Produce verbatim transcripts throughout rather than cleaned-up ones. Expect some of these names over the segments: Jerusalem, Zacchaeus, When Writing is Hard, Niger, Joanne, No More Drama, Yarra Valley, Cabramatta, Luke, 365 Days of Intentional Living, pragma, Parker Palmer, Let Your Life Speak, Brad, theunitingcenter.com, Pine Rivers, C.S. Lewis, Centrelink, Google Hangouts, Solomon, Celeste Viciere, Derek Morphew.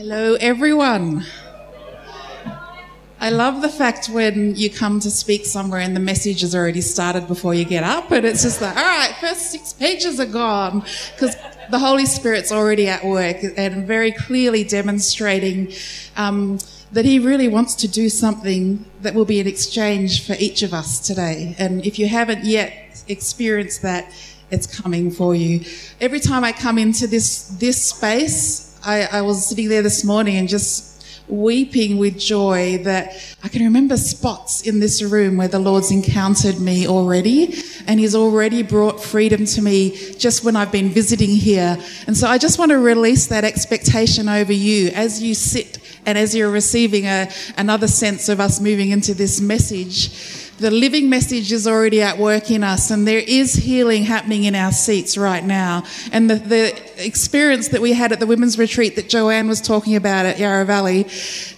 Hello, everyone. I love the fact when you come to speak somewhere and the message has already started before you get up, and it's just like, all right, first six pages are gone, because the Holy Spirit's already at work and very clearly demonstrating um, that he really wants to do something that will be an exchange for each of us today. And if you haven't yet experienced that, it's coming for you. Every time I come into this, this space, I, I was sitting there this morning and just weeping with joy that I can remember spots in this room where the Lord's encountered me already, and he's already brought freedom to me just when I've been visiting here. And so I just want to release that expectation over you as you sit and as you're receiving a, another sense of us moving into this message. The living message is already at work in us, and there is healing happening in our seats right now. And the, the experience that we had at the women's retreat that Joanne was talking about at Yarra Valley,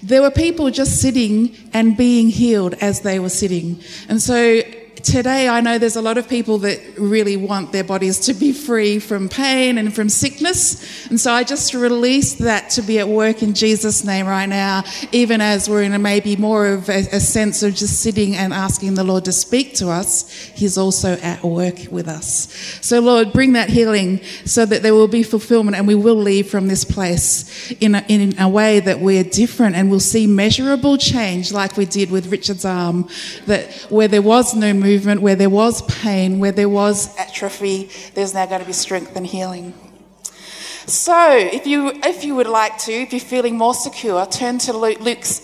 there were people just sitting and being healed as they were sitting. And so today I know there's a lot of people that really want their bodies to be free from pain and from sickness. And so I just release that to be at work in Jesus' name right now, even as we're in a maybe more of a, a sense of just sitting and asking the Lord to speak to us. He's also at work with us. So Lord, bring that healing so that there will be fulfillment, and we will leave from this place in a, in a way that we're different and we'll see measurable change, like we did with Richard's arm, that where there was no movement, Movement, where there was pain, where there was atrophy, there's now going to be strength and healing. So if you if you would like to, if you're feeling more secure, turn to Luke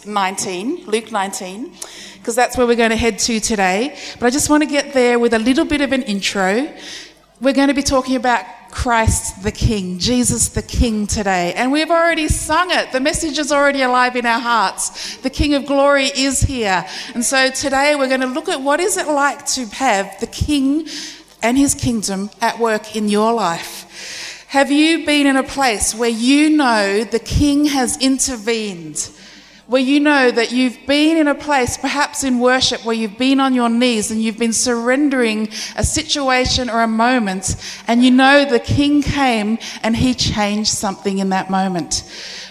nineteen, Luke nineteen, because that's where we're going to head to today. But I just want to get there with a little bit of an intro. We're going to be talking about Christ the King, Jesus the King today. And we've already sung it. The message is already alive in our hearts. The King of Glory is here. And so today we're going to look at what is it like to have the King and his kingdom at work in your life. Have you been in a place where you know the King has intervened? Where you know that you've been in a place, perhaps in worship, where you've been on your knees and you've been surrendering a situation or a moment, and you know the King came and he changed something in that moment.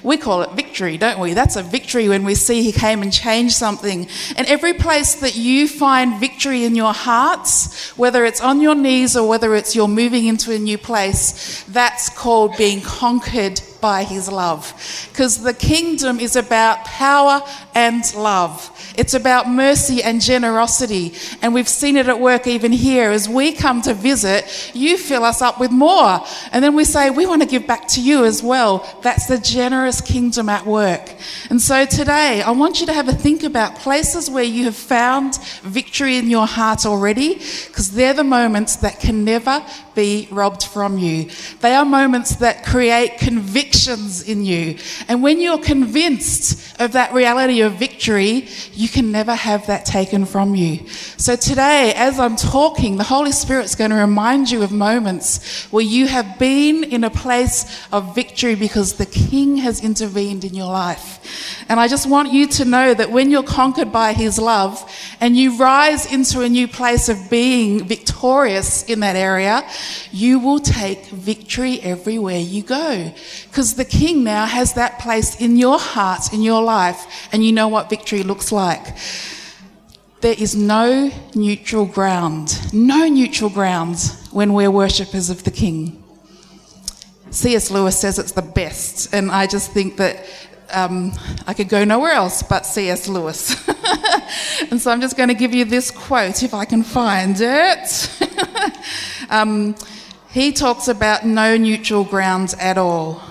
We call it victory, don't we? That's a victory when we see he came and changed something. And every place that you find victory in your hearts, whether it's on your knees or whether it's you're moving into a new place, that's called being conquered by his love, because the kingdom is about power and love. It's about mercy and generosity, and we've seen it at work even here. As we come to visit, you fill us up with more, and then we say we want to give back to you as well. That's the generous kingdom at work. And so today I want you to have a think about places where you have found victory in your heart already, because they're the moments that can never be robbed from you. They are moments that create conviction in you. And when you're convinced of that reality of victory, you can never have that taken from you. So today, as I'm talking, the Holy Spirit's going to remind you of moments where you have been in a place of victory because the King has intervened in your life. And I just want you to know that when you're conquered by his love and you rise into a new place of being victorious in that area, you will take victory everywhere you go. Because the King now has that place in your heart, in your life, and you know what victory looks like. There is no neutral ground, no neutral ground when we're worshippers of the King. C S Lewis says it's the best, and I just think that um, I could go nowhere else but C S Lewis. And so I'm just going to give you this quote, if I can find it. um, He talks about no neutral grounds at all.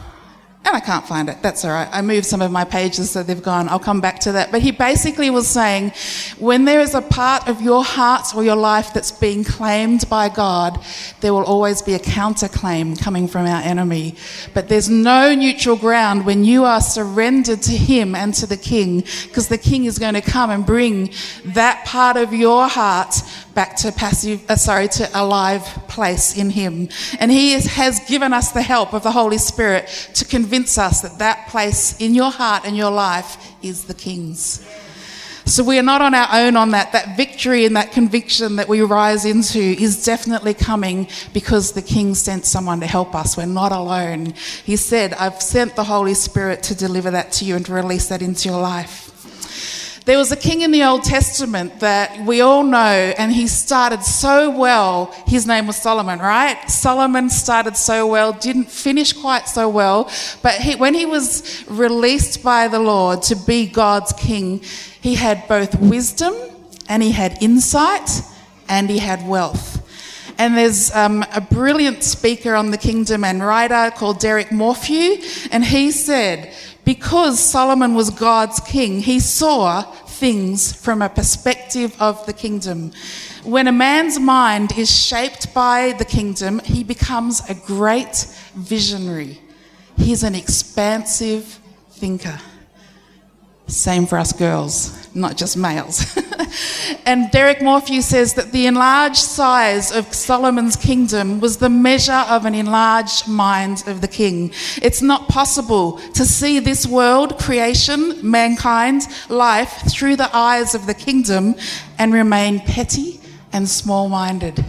And I can't find it. That's all right. I moved some of my pages so they've gone. I'll come back to that. But he basically was saying, when there is a part of your heart or your life that's being claimed by God, there will always be a counterclaim coming from our enemy. But there's no neutral ground when you are surrendered to him and to the King, because the King is going to come and bring that part of your heart back to passive, uh, sorry, to alive place in him. And he is, has given us the help of the Holy Spirit to convince us that that place in your heart and your life is the King's. So we are not on our own on that. That victory and that conviction that we rise into is definitely coming because the King sent someone to help us. We're not alone. He said, I've sent the Holy Spirit to deliver that to you and to release that into your life. There was a king in the Old Testament that we all know, and he started so well. His name was Solomon, right? Solomon started so well, didn't finish quite so well. But he, when he was released by the Lord to be God's king, he had both wisdom and he had insight and he had wealth. And there's um, a brilliant speaker on the kingdom and writer called Derek Morphew, and he said, because Solomon was God's king, he saw things from a perspective of the kingdom. When a man's mind is shaped by the kingdom, he becomes a great visionary. He's an expansive thinker. Same for us girls, not just males. And Derek Morphew says that the enlarged size of Solomon's kingdom was the measure of an enlarged mind of the king. It's not possible to see this world, creation, mankind, life through the eyes of the kingdom and remain petty and small-minded.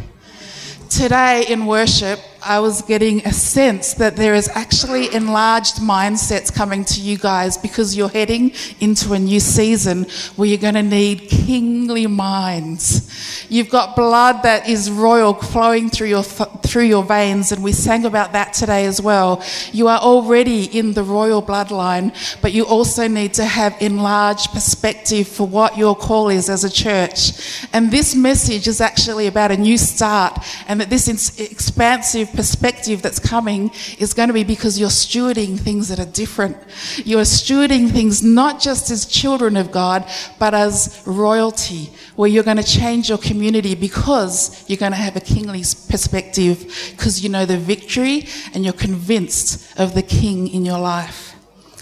Today in worship, I was getting a sense that there is actually enlarged mindsets coming to you guys because you're heading into a new season where you're going to need kingly minds. You've got blood that is royal flowing through your th- through your veins, and we sang about that today as well. You are already in the royal bloodline, but you also need to have enlarged perspective for what your call is as a church. And this message is actually about a new start, and that this is expansive perspective that's coming is going to be because you're stewarding things that are different. You're stewarding things not just as children of God, but as royalty, where you're going to change your community because you're going to have a kingly perspective, because you know the victory and you're convinced of the King in your life.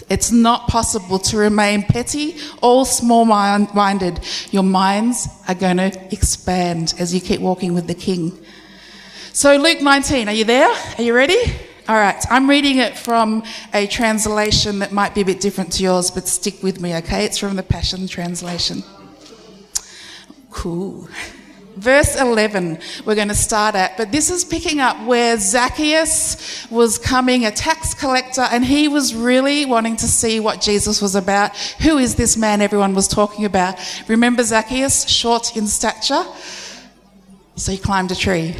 It's not possible to remain petty or small-minded. Your minds are going to expand as you keep walking with the King. So Luke nineteen, are you there? Are you ready? All right, I'm reading it from a translation that might be a bit different to yours, but stick with me, okay? It's from the Passion Translation. Cool. Verse eleven we're going to start at, but this is picking up where Zacchaeus was coming, a tax collector, and he was really wanting to see what Jesus was about. Who is this man everyone was talking about? Remember Zacchaeus, short in stature? So he climbed a tree.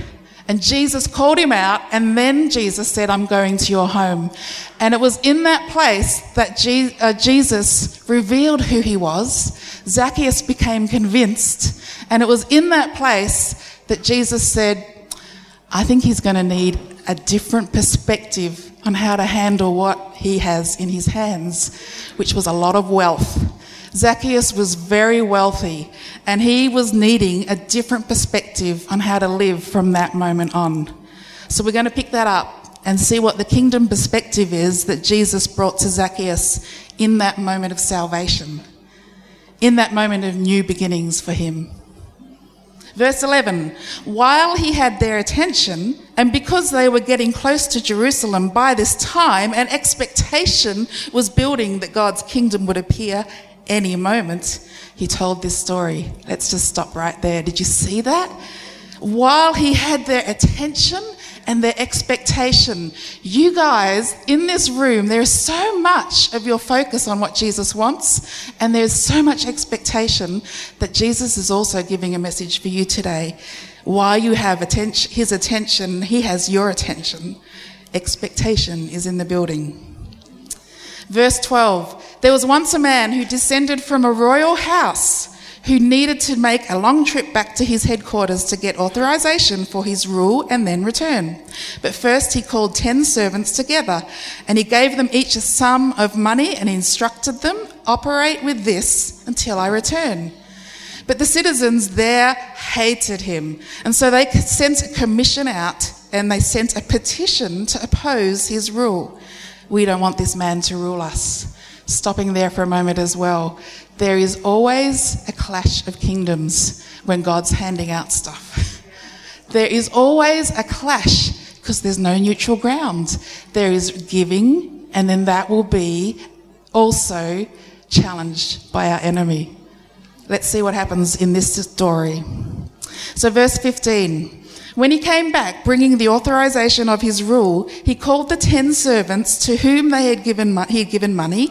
And Jesus called him out, and then Jesus said, I'm going to your home. And it was in that place that Je- uh, Jesus revealed who he was. Zacchaeus became convinced. And it was in that place that Jesus said, I think he's going to need a different perspective on how to handle what he has in his hands, which was a lot of wealth. Zacchaeus was very wealthy, and he was needing a different perspective on how to live from that moment on. So we're going to pick that up and see what the kingdom perspective is that Jesus brought to Zacchaeus in that moment of salvation, in that moment of new beginnings for him. Verse eleven, while he had their attention, and because they were getting close to Jerusalem by this time, an expectation was building that God's kingdom would appear any moment, he told this story. Let's just stop right there. Did you see that? While he had their attention and their expectation, you guys in this room, there is so much of your focus on what Jesus wants, and there's so much expectation that Jesus is also giving a message for you today. While you have attention, his attention, he has your attention. Expectation is in the building. Verse twelve, there was once a man who descended from a royal house who needed to make a long trip back to his headquarters to get authorization for his rule and then return. But first he called ten servants together, and he gave them each a sum of money and instructed them, operate with this until I return. But the citizens there hated him, and so they sent a commission out, and they sent a petition to oppose his rule. We don't want this man to rule us. Stopping there for a moment as well. There is always a clash of kingdoms when God's handing out stuff. There is always a clash because there's no neutral ground. There is giving, and then that will be also challenged by our enemy. Let's see what happens in this story. So verse fifteen. When he came back, bringing the authorization of his rule, he called the ten servants to whom they had given mo- he had given money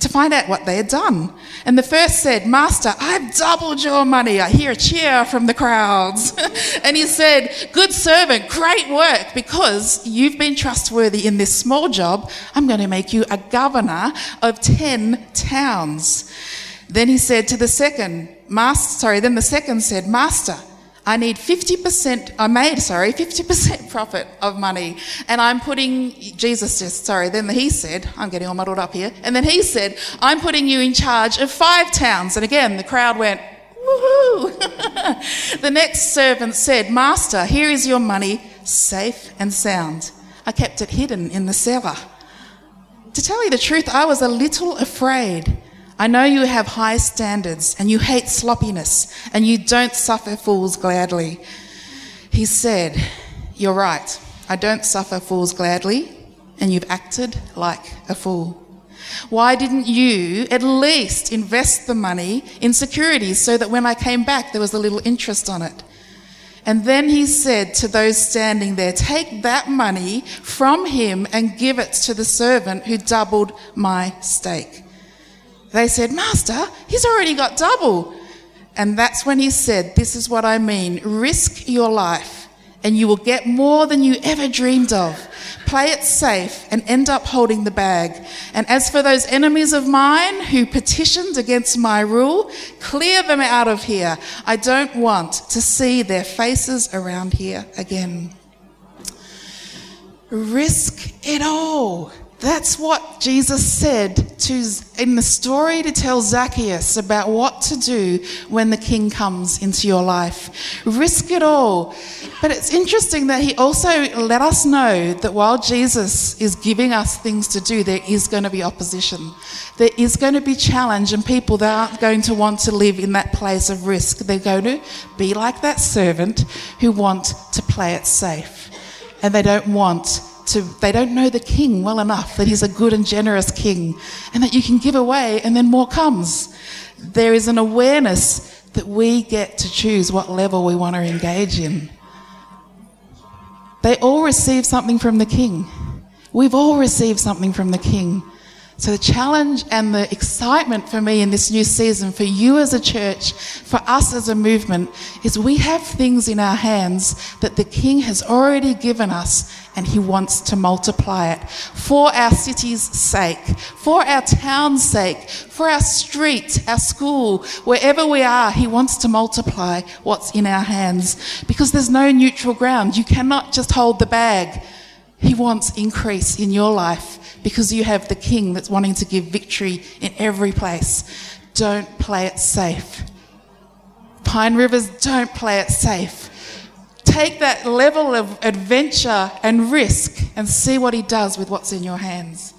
to find out what they had done. And the first said, Master, I've doubled your money. I hear a cheer from the crowds. And he said, good servant, great work, because you've been trustworthy in this small job. I'm going to make you a governor of ten towns. Then he said to the second, Master, sorry, then the second said, Master, I need fifty percent, I made, sorry, fifty percent profit of money. And I'm putting, Jesus just, sorry, then he said, I'm getting all muddled up here. And then he said, I'm putting you in charge of five towns. And again, the crowd went, woohoo. The next servant said, Master, here is your money, safe and sound. I kept it hidden in the cellar. To tell you the truth, I was a little afraid. I know you have high standards and you hate sloppiness and you don't suffer fools gladly. He said, you're right, I don't suffer fools gladly, and you've acted like a fool. Why didn't you at least invest the money in securities so that when I came back there was a little interest on it? And then he said to those standing there, take that money from him and give it to the servant who doubled my stake. They said, Master, he's already got double. And that's when he said, this is what I mean. Risk your life and you will get more than you ever dreamed of. Play it safe and end up holding the bag. And as for those enemies of mine who petitioned against my rule, clear them out of here. I don't want to see their faces around here again. Risk it all. That's what Jesus said to, in the story to tell Zacchaeus about what to do when the king comes into your life. Risk it all. But it's interesting that he also let us know that while Jesus is giving us things to do, there is going to be opposition. There is going to be challenge and people that aren't going to want to live in that place of risk. They're going to be like that servant who want to play it safe. And they don't want To, they don't know the king well enough, that he's a good and generous king, and that you can give away and then more comes. There is an awareness that we get to choose what level we want to engage in. They all receive something from the king. We've all received something from the king. So the challenge and the excitement for me in this new season, for you as a church, for us as a movement, is we have things in our hands that the King has already given us and he wants to multiply it for our city's sake, for our town's sake, for our street, our school, wherever we are, he wants to multiply what's in our hands because there's no neutral ground. You cannot just hold the bag. He wants increase in your life because you have the King that's wanting to give victory in every place. Don't play it safe. Pine Rivers, don't play it safe. Take that level of adventure and risk and see what he does with what's in your hands.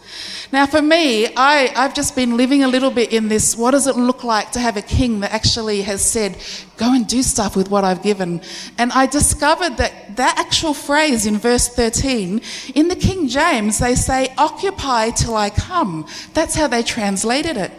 Now for me, I, I've just been living a little bit in this, what does it look like to have a king that actually has said, go and do stuff with what I've given? And I discovered that that actual phrase in verse thirteen, in the King James, they say, occupy till I come. That's how they translated it.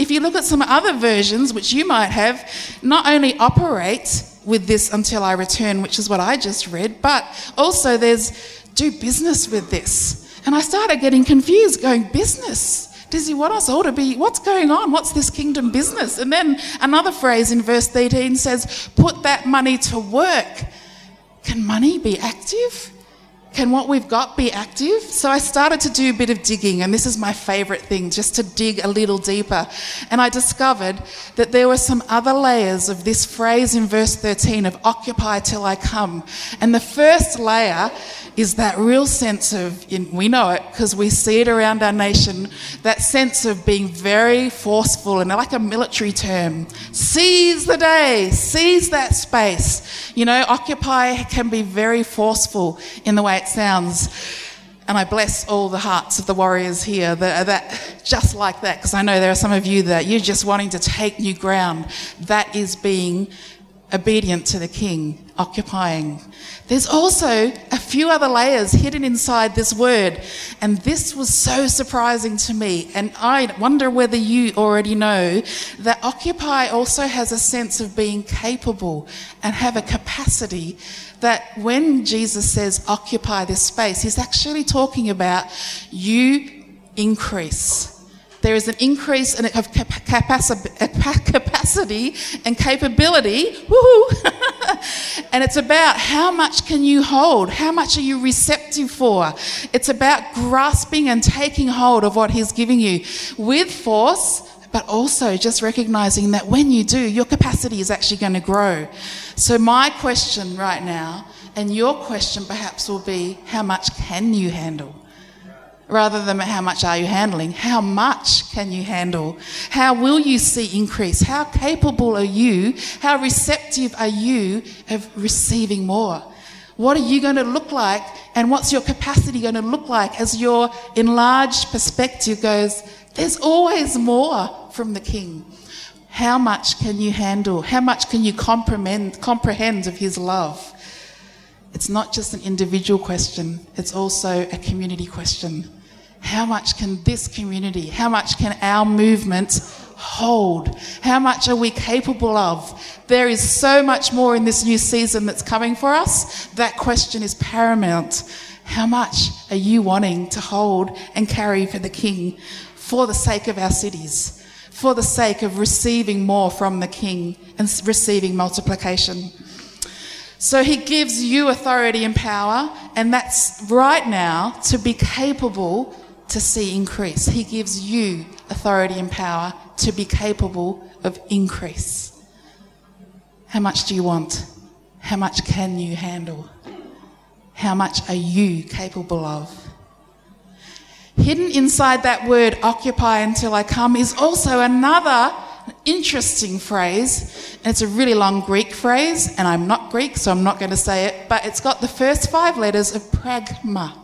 If you look at some other versions, which you might have, not only operate with this until I return, which is what I just read, but also there's do business with this. And I started getting confused, going, business? Does he want us all to be, what's going on? What's this kingdom business? And then another phrase in verse thirteen says, put that money to work. Can money be active? Can what we've got be active? So I started to do a bit of digging, and this is my favourite thing, just to dig a little deeper. And I discovered that there were some other layers of this phrase in verse thirteen of occupy till I come. And the first layer is that real sense of, we know it because we see it around our nation, that sense of being very forceful and like a military term. Seize the day, seize that space. You know, occupy can be very forceful in the way it sounds. And I bless all the hearts of the warriors here that are that, just like that, because I know there are some of you that you're just wanting to take new ground. That is being obedient to the king, occupying. There's also a few other layers hidden inside this word, and this was so surprising to me, and I wonder whether you already know that occupy also has a sense of being capable and have a capacity that when Jesus says occupy this space, he's actually talking about you increase. There is an increase in of capacity and capability. Woohoo! And it's about how much can you hold? How much are you receptive for? It's about grasping and taking hold of what he's giving you with force, but also just recognizing that when you do, your capacity is actually going to grow. So my question right now, and your question perhaps, will be how much can you handle? Rather than how much are you handling, how much can you handle? How will you see increase? How capable are you? How receptive are you of receiving more? What are you going to look like, and what's your capacity going to look like as your enlarged perspective goes, there's always more from the King. How much can you handle? How much can you comprehend, comprehend of his love? It's not just an individual question, it's also a community question. How much can this community, how much can our movement hold? How much are we capable of? There is so much more in this new season that's coming for us. That question is paramount. How much are you wanting to hold and carry for the King, for the sake of our cities, for the sake of receiving more from the King and receiving multiplication? So he gives you authority and power, and that's right now to be capable to see increase. He gives you authority and power to be capable of increase. How much do you want? How much can you handle? How much are you capable of? Hidden inside that word, occupy until I come, is also another interesting phrase, and it's a really long Greek phrase, and I'm not Greek, so I'm not going to say it, but it's got the first five letters of pragma.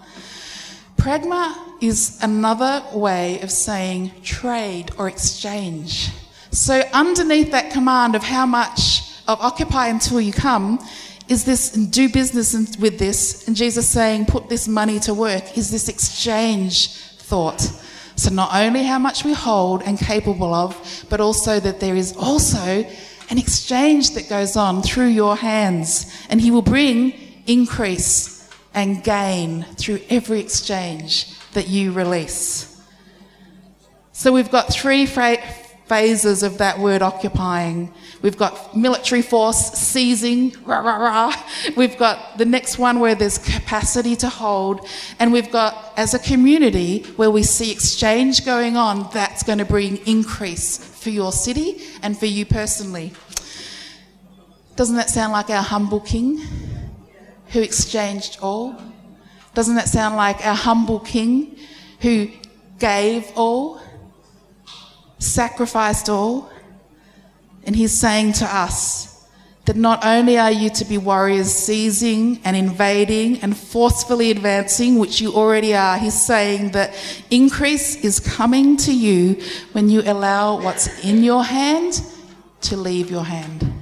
Pragma is another way of saying trade or exchange. So underneath that command of how much, of occupy until you come, is this do business with this, and Jesus saying put this money to work, is this exchange thought. So not only how much we hold and capable of, but also that there is also an exchange that goes on through your hands. And he will bring increase and gain through every exchange that you release. So we've got three fra- phases of that word occupying. We've got military force, seizing, rah, rah, rah. We've got the next one where there's capacity to hold. And we've got, as a community, where we see exchange going on, that's going to bring increase for your city and for you personally. Doesn't that sound like our humble King who exchanged all? Doesn't that sound like our humble King who gave all, sacrificed all? And he's saying to us that not only are you to be warriors seizing and invading and forcefully advancing, which you already are, he's saying that increase is coming to you when you allow what's in your hand to leave your hand.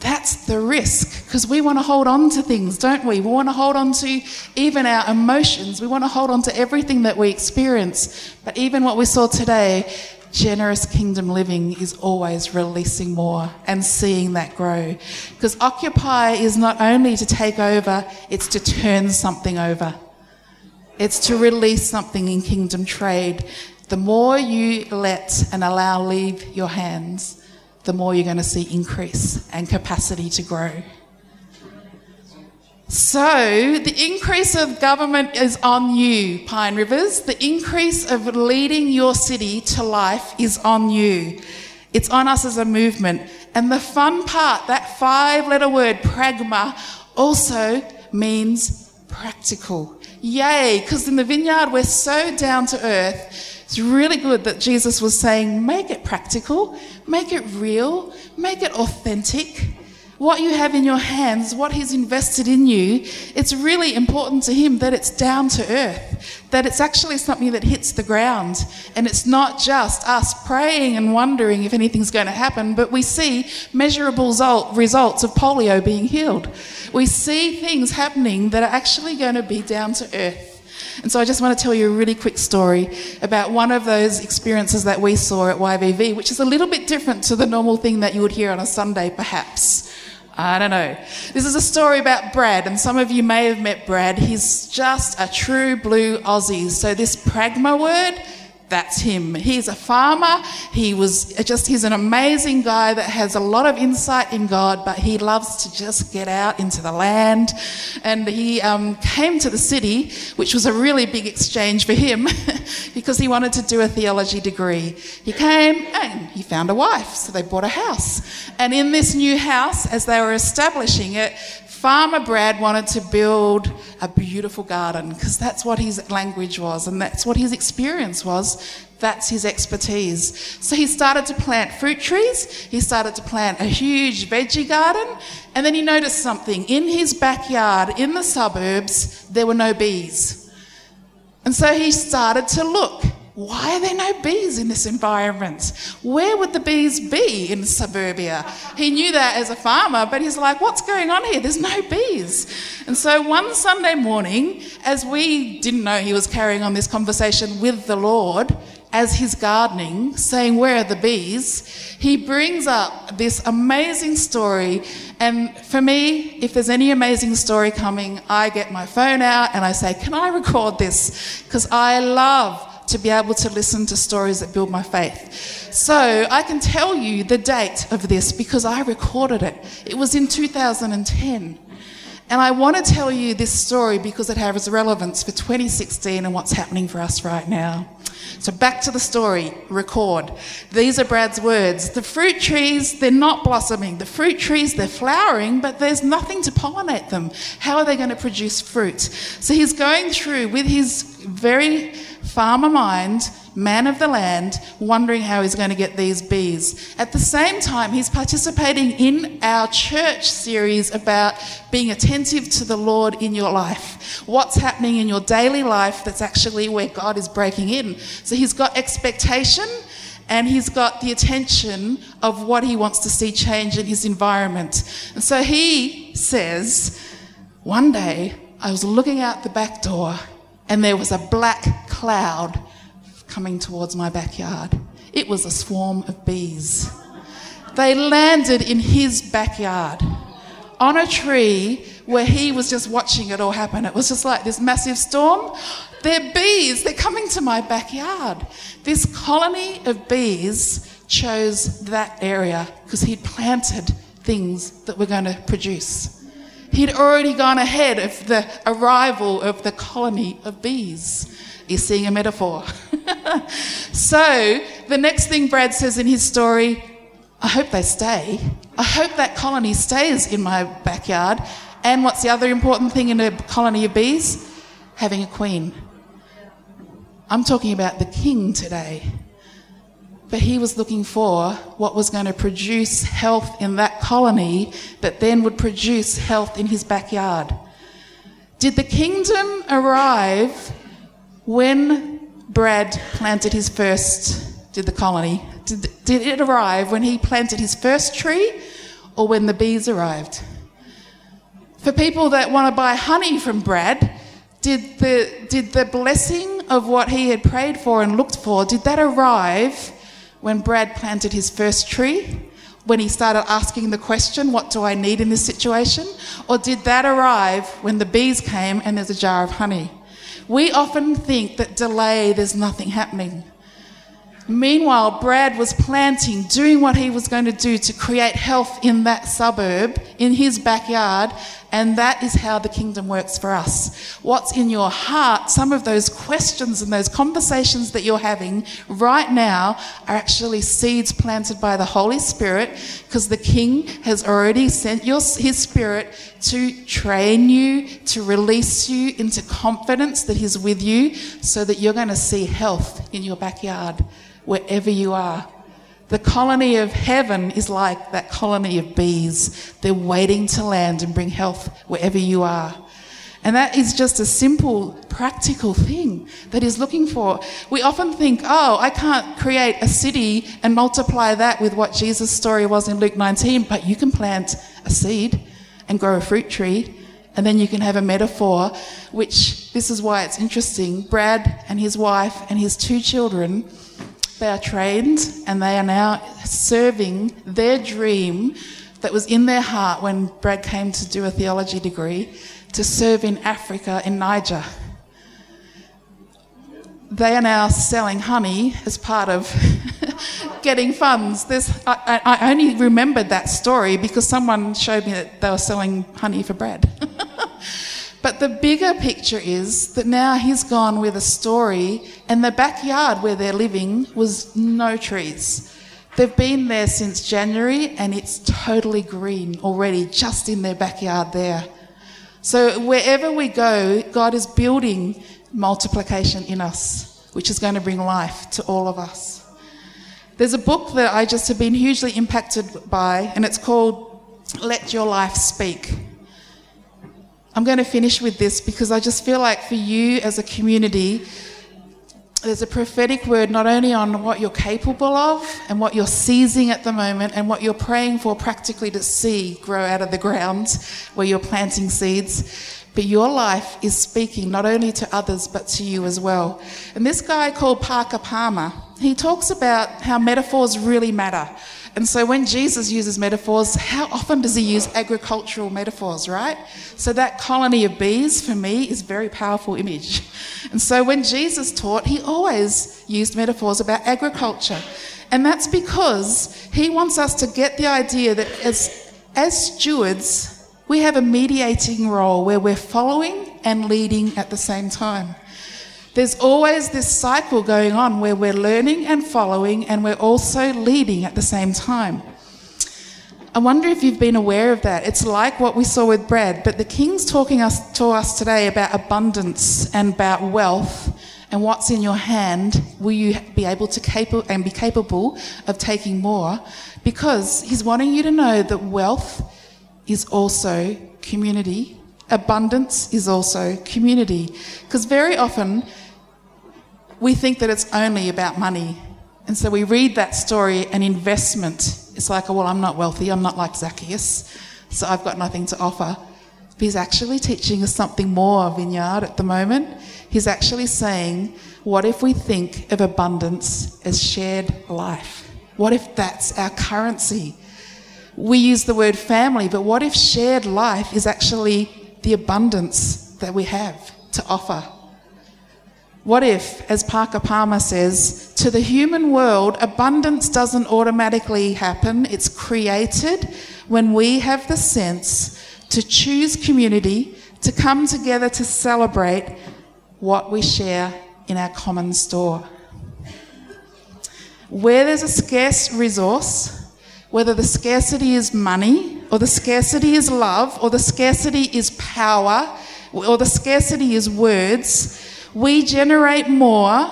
That's the risk, because we want to hold on to things, don't we? We want to hold on to even our emotions. We want to hold on to everything that we experience. But even what we saw today, generous kingdom living is always releasing more and seeing that grow. Because occupy is not only to take over, it's to turn something over. It's to release something in kingdom trade. The more you let and allow leave your hands, the more you're going to see increase and capacity to grow. So the increase of government is on you, Pine Rivers. The increase of leading your city to life is on you. It's on us as a movement. And the fun part, that five-letter word, pragma, also means practical. Yay, because in the vineyard we're so down to earth. It's really good that Jesus was saying, make it practical, make it real, make it authentic. What you have in your hands, what he's invested in you, it's really important to him that it's down to earth, that it's actually something that hits the ground. And it's not just us praying and wondering if anything's going to happen, but we see measurable result, results of polio being healed. We see things happening that are actually going to be down to earth. And so I just want to tell you a really quick story about one of those experiences that we saw at Y V V, which is a little bit different to the normal thing that you would hear on a Sunday, perhaps. I don't know. This is a story about Brad, and some of you may have met Brad. He's just a true blue Aussie. So this pragma word, that's him. He's a farmer. He was just, he's an amazing guy that has a lot of insight in God, but he loves to just get out into the land. And he um, came to the city, which was a really big exchange for him because he wanted to do a theology degree. He came and he found a wife, so they bought a house. And in this new house, as they were establishing it, Farmer Brad wanted to build a beautiful garden because that's what his language was and that's what his experience was. That's his expertise. So he started to plant fruit trees. He started to plant a huge veggie garden. And then he noticed something. In his backyard, in the suburbs, there were no bees. And so he started to look. Why are there no bees in this environment? Where would the bees be in suburbia? He knew that as a farmer, but he's like, what's going on here? There's no bees. And so one Sunday morning, as we didn't know he was carrying on this conversation with the Lord, as he's gardening, saying, where are the bees? He brings up this amazing story. And for me, if there's any amazing story coming, I get my phone out and I say, can I record this? Because I love to be able to listen to stories that build my faith. So I can tell you the date of this because I recorded it. It was in two thousand ten. And I want to tell you this story because it has relevance for twenty sixteen and what's happening for us right now. So back to the story, record. These are Brad's words. The fruit trees, they're not blossoming. The fruit trees, they're flowering, but there's nothing to pollinate them. How are they going to produce fruit? So he's going through with his very farmer mind, man of the land, wondering how he's going to get these bees. At the same time, he's participating in our church series about being attentive to the Lord in your life. What's happening in your daily life that's actually where God is breaking in. So he's got expectation and he's got the attention of what he wants to see change in his environment. And so he says, one day I was looking out the back door and there was a black cloud coming towards my backyard. It was a swarm of bees. They landed in his backyard on a tree where he was just watching it all happen. It was just like this massive storm. They're bees, they're coming to my backyard. This colony of bees chose that area because he'd planted things that were going to produce. He'd already gone ahead of the arrival of the colony of bees. You're seeing a metaphor. So the next thing Brad says in his story, I hope they stay. I hope that colony stays in my backyard. And what's the other important thing in a colony of bees? Having a queen. I'm talking about the king today. But he was looking for what was going to produce health in that colony that then would produce health in his backyard. Did the kingdom arrive when Brad planted his first, did the colony, did, did it arrive when he planted his first tree or when the bees arrived? For people that want to buy honey from Brad, did the, did the blessing of what he had prayed for and looked for, did that arrive when Brad planted his first tree, when he started asking the question, what do I need in this situation? Or did that arrive when the bees came and there's a jar of honey? We often think that delay, there's nothing happening. Meanwhile, Brad was planting, doing what he was going to do to create health in that suburb, in his backyard, and that is how the kingdom works for us. What's in your heart, some of those questions and those conversations that you're having right now are actually seeds planted by the Holy Spirit because the King has already sent your, his Spirit to train you, to release you into confidence that he's with you so that you're going to see health in your backyard. Wherever you are. The colony of heaven is like that colony of bees. They're waiting to land and bring health wherever you are. And that is just a simple, practical thing that he's looking for. We often think, oh, I can't create a city and multiply that with what Jesus' story was in Luke nineteen, but you can plant a seed and grow a fruit tree, and then you can have a metaphor, which this is why it's interesting. Brad and his wife and his two children, they are trained and they are now serving their dream that was in their heart when Brad came to do a theology degree, to serve in Africa, in Niger. They are now selling honey as part of getting funds. There's, I, I only remembered that story because someone showed me that they were selling honey for bread. But the bigger picture is that now he's gone with a story, and the backyard where they're living was no trees. They've been there since January and it's totally green already, just in their backyard there. So wherever we go, God is building multiplication in us, which is going to bring life to all of us. There's a book that I just have been hugely impacted by, and it's called Let Your Life Speak. I'm going to finish with this because I just feel like for you as a community, there's a prophetic word not only on what you're capable of and what you're seizing at the moment and what you're praying for practically to see grow out of the ground where you're planting seeds, but your life is speaking not only to others but to you as well. And this guy called Parker Palmer, he talks about how metaphors really matter. And so when Jesus uses metaphors, how often does he use agricultural metaphors, right? So that colony of bees, for me, is a very powerful image. And so when Jesus taught, he always used metaphors about agriculture. And that's because he wants us to get the idea that as, as stewards, we have a mediating role where we're following and leading at the same time. There's always this cycle going on where we're learning and following and we're also leading at the same time. I wonder if you've been aware of that. It's like what we saw with Brad, but the King's talking us, to us today about abundance and about wealth and what's in your hand. Will you be able to capable and be capable of taking more? Because he's wanting you to know that wealth is also community. Abundance is also community. Because very often we think that it's only about money. And so we read that story, an investment. It's like, oh, well, I'm not wealthy. I'm not like Zacchaeus. So I've got nothing to offer. But he's actually teaching us something more, Vineyard, at the moment. He's actually saying, what if we think of abundance as shared life? What if that's our currency? We use the word family, but what if shared life is actually the abundance that we have to offer? What if, as Parker Palmer says, to the human world, abundance doesn't automatically happen. It's created when we have the sense to choose community, to come together to celebrate what we share in our common store. Where there's a scarce resource, whether the scarcity is money, or the scarcity is love, or the scarcity is power, or the scarcity is words, we generate more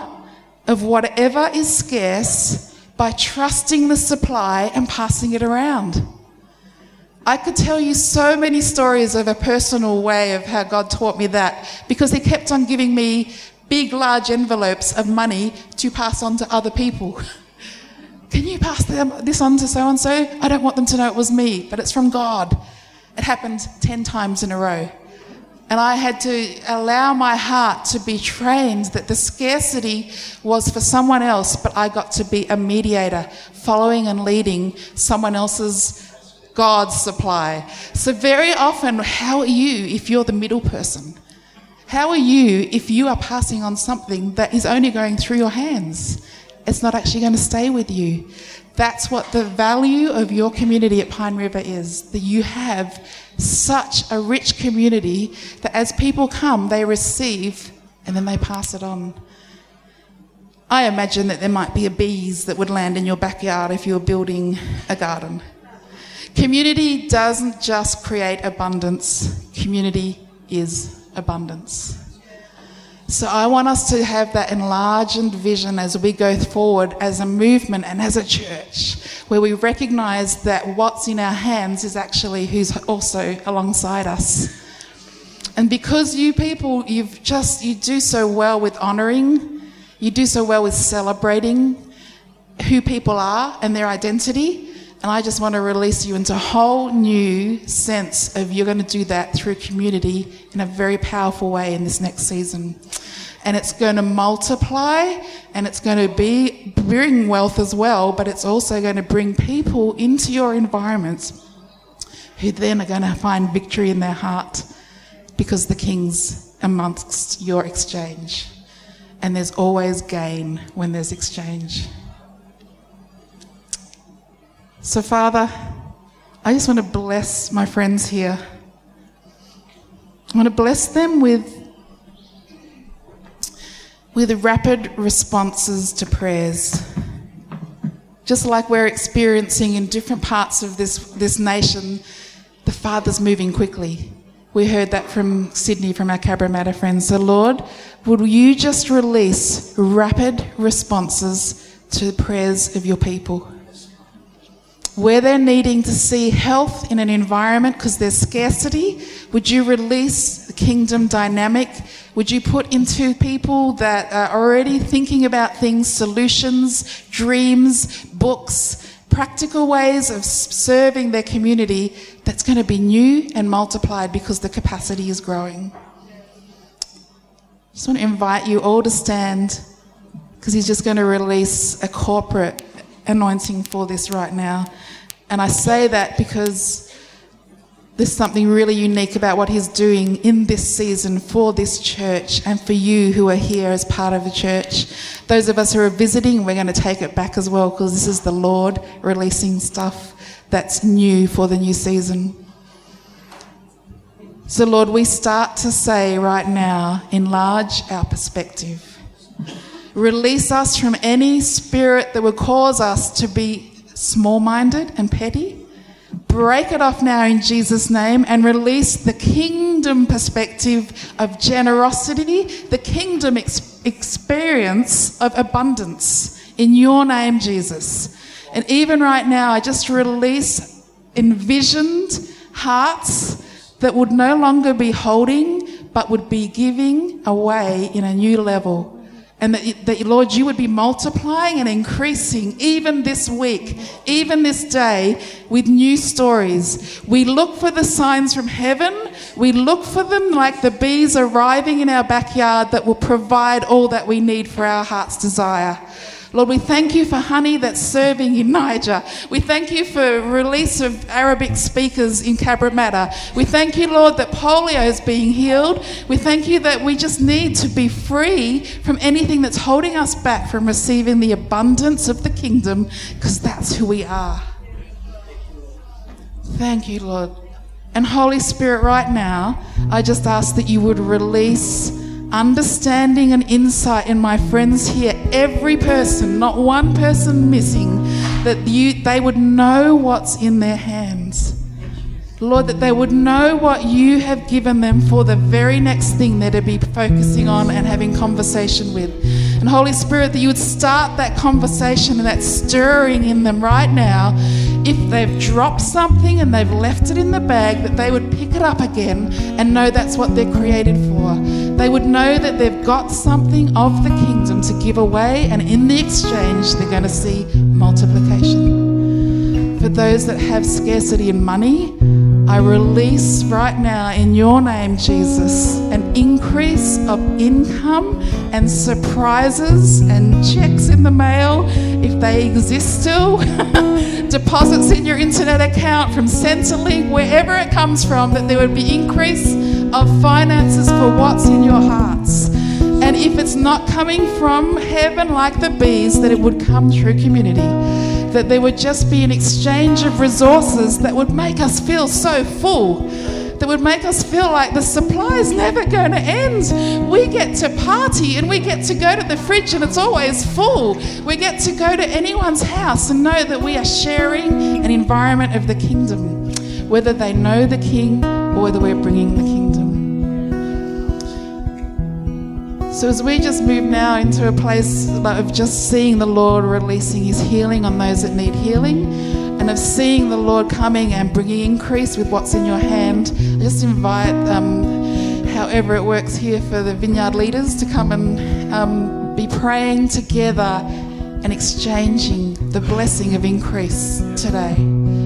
of whatever is scarce by trusting the supply and passing it around. I could tell you so many stories of a personal way of how God taught me that, because he kept on giving me big, large envelopes of money to pass on to other people. Can you pass them, this on to so-and-so? I don't want them to know it was me, but it's from God. It happened ten times in a row. And I had to allow my heart to be trained that the scarcity was for someone else, but I got to be a mediator, following and leading someone else's God's supply. So very often, how are you if you're the middle person? How are you if you are passing on something that is only going through your hands? It's not actually going to stay with you. That's what the value of your community at Pine River is, that you have such a rich community that as people come, they receive and then they pass it on. I imagine that there might be a bees that would land in your backyard if you're building a garden. Community doesn't just create abundance. Community is abundance. So I want us to have that enlarged vision as we go forward as a movement and as a church, where we recognise that what's in our hands is actually who's also alongside us. And because you people, you've just, you do so well with honouring, you do so well with celebrating who people are and their identity, and I just want to release you into a whole new sense of you're going to do that through community in a very powerful way in this next season. And it's going to multiply, and it's going to be bring wealth as well, but it's also going to bring people into your environments who then are going to find victory in their heart because the King's amongst your exchange. And there's always gain when there's exchange. So, Father, I just want to bless my friends here. I want to bless them with, with rapid responses to prayers. Just like we're experiencing in different parts of this, this nation, the Father's moving quickly. We heard that from Sydney, from our Cabramatta friends. So, Lord, would you just release rapid responses to the prayers of your people? Where they're needing to see health in an environment because there's scarcity, would you release the kingdom dynamic? Would you put into people that are already thinking about things, solutions, dreams, books, practical ways of serving their community that's going to be new and multiplied because the capacity is growing? I just want to invite you all to stand because he's just going to release a corporate anointing for this right now. And I say that because there's something really unique about what he's doing in this season for this church and for you who are here as part of the church. Those of us who are visiting, we're going to take it back as well, because this is the Lord releasing stuff that's new for the new season. So, Lord, we start to say right now, enlarge our perspective. Release us from any spirit that would cause us to be small-minded and petty. Break it off now in Jesus' name, and release the kingdom perspective of generosity, the kingdom ex- experience of abundance in your name, Jesus. And even right now, I just release envisioned hearts that would no longer be holding, but would be giving away in a new level. And that, that, Lord, you would be multiplying and increasing even this week, even this day, with new stories. We look for the signs from heaven. We look for them like the bees arriving in our backyard that will provide all that we need for our heart's desire. Lord, we thank you for honey that's serving in Niger. We thank you for release of Arabic speakers in Cabramatta. We thank you, Lord, that polio is being healed. We thank you that we just need to be free from anything that's holding us back from receiving the abundance of the kingdom, because that's who we are. Thank you, Lord. And Holy Spirit, right now, I just ask that you would release understanding and insight in my friends here, every person, not one person missing, that you they would know what's in their hands. Lord, that they would know what you have given them for the very next thing they're to be focusing on and having conversation with. And Holy Spirit, that you would start that conversation and that stirring in them right now. If they've dropped something and they've left it in the bag, that they would pick it up again and know that's what they're created for. They would know that they've got something of the kingdom to give away, and in the exchange, they're going to see multiplication. For those that have scarcity in money, I release right now in your name, Jesus, an increase of income and surprises and checks in the mail, if they exist still, deposits in your internet account from Centrelink, wherever it comes from, that there would be increase of finances for what's in your hearts. And if it's not coming from heaven like the bees, that it would come through community. That there would just be an exchange of resources that would make us feel so full, that would make us feel like the supply is never going to end. We get to party and we get to go to the fridge and it's always full. We get to go to anyone's house and know that we are sharing an environment of the kingdom, whether they know the King or whether we're bringing the kingdom. So as we just move now into a place of just seeing the Lord releasing his healing on those that need healing, and of seeing the Lord coming and bringing increase with what's in your hand, I just invite um, however it works here for the vineyard leaders to come and um, be praying together and exchanging the blessing of increase today.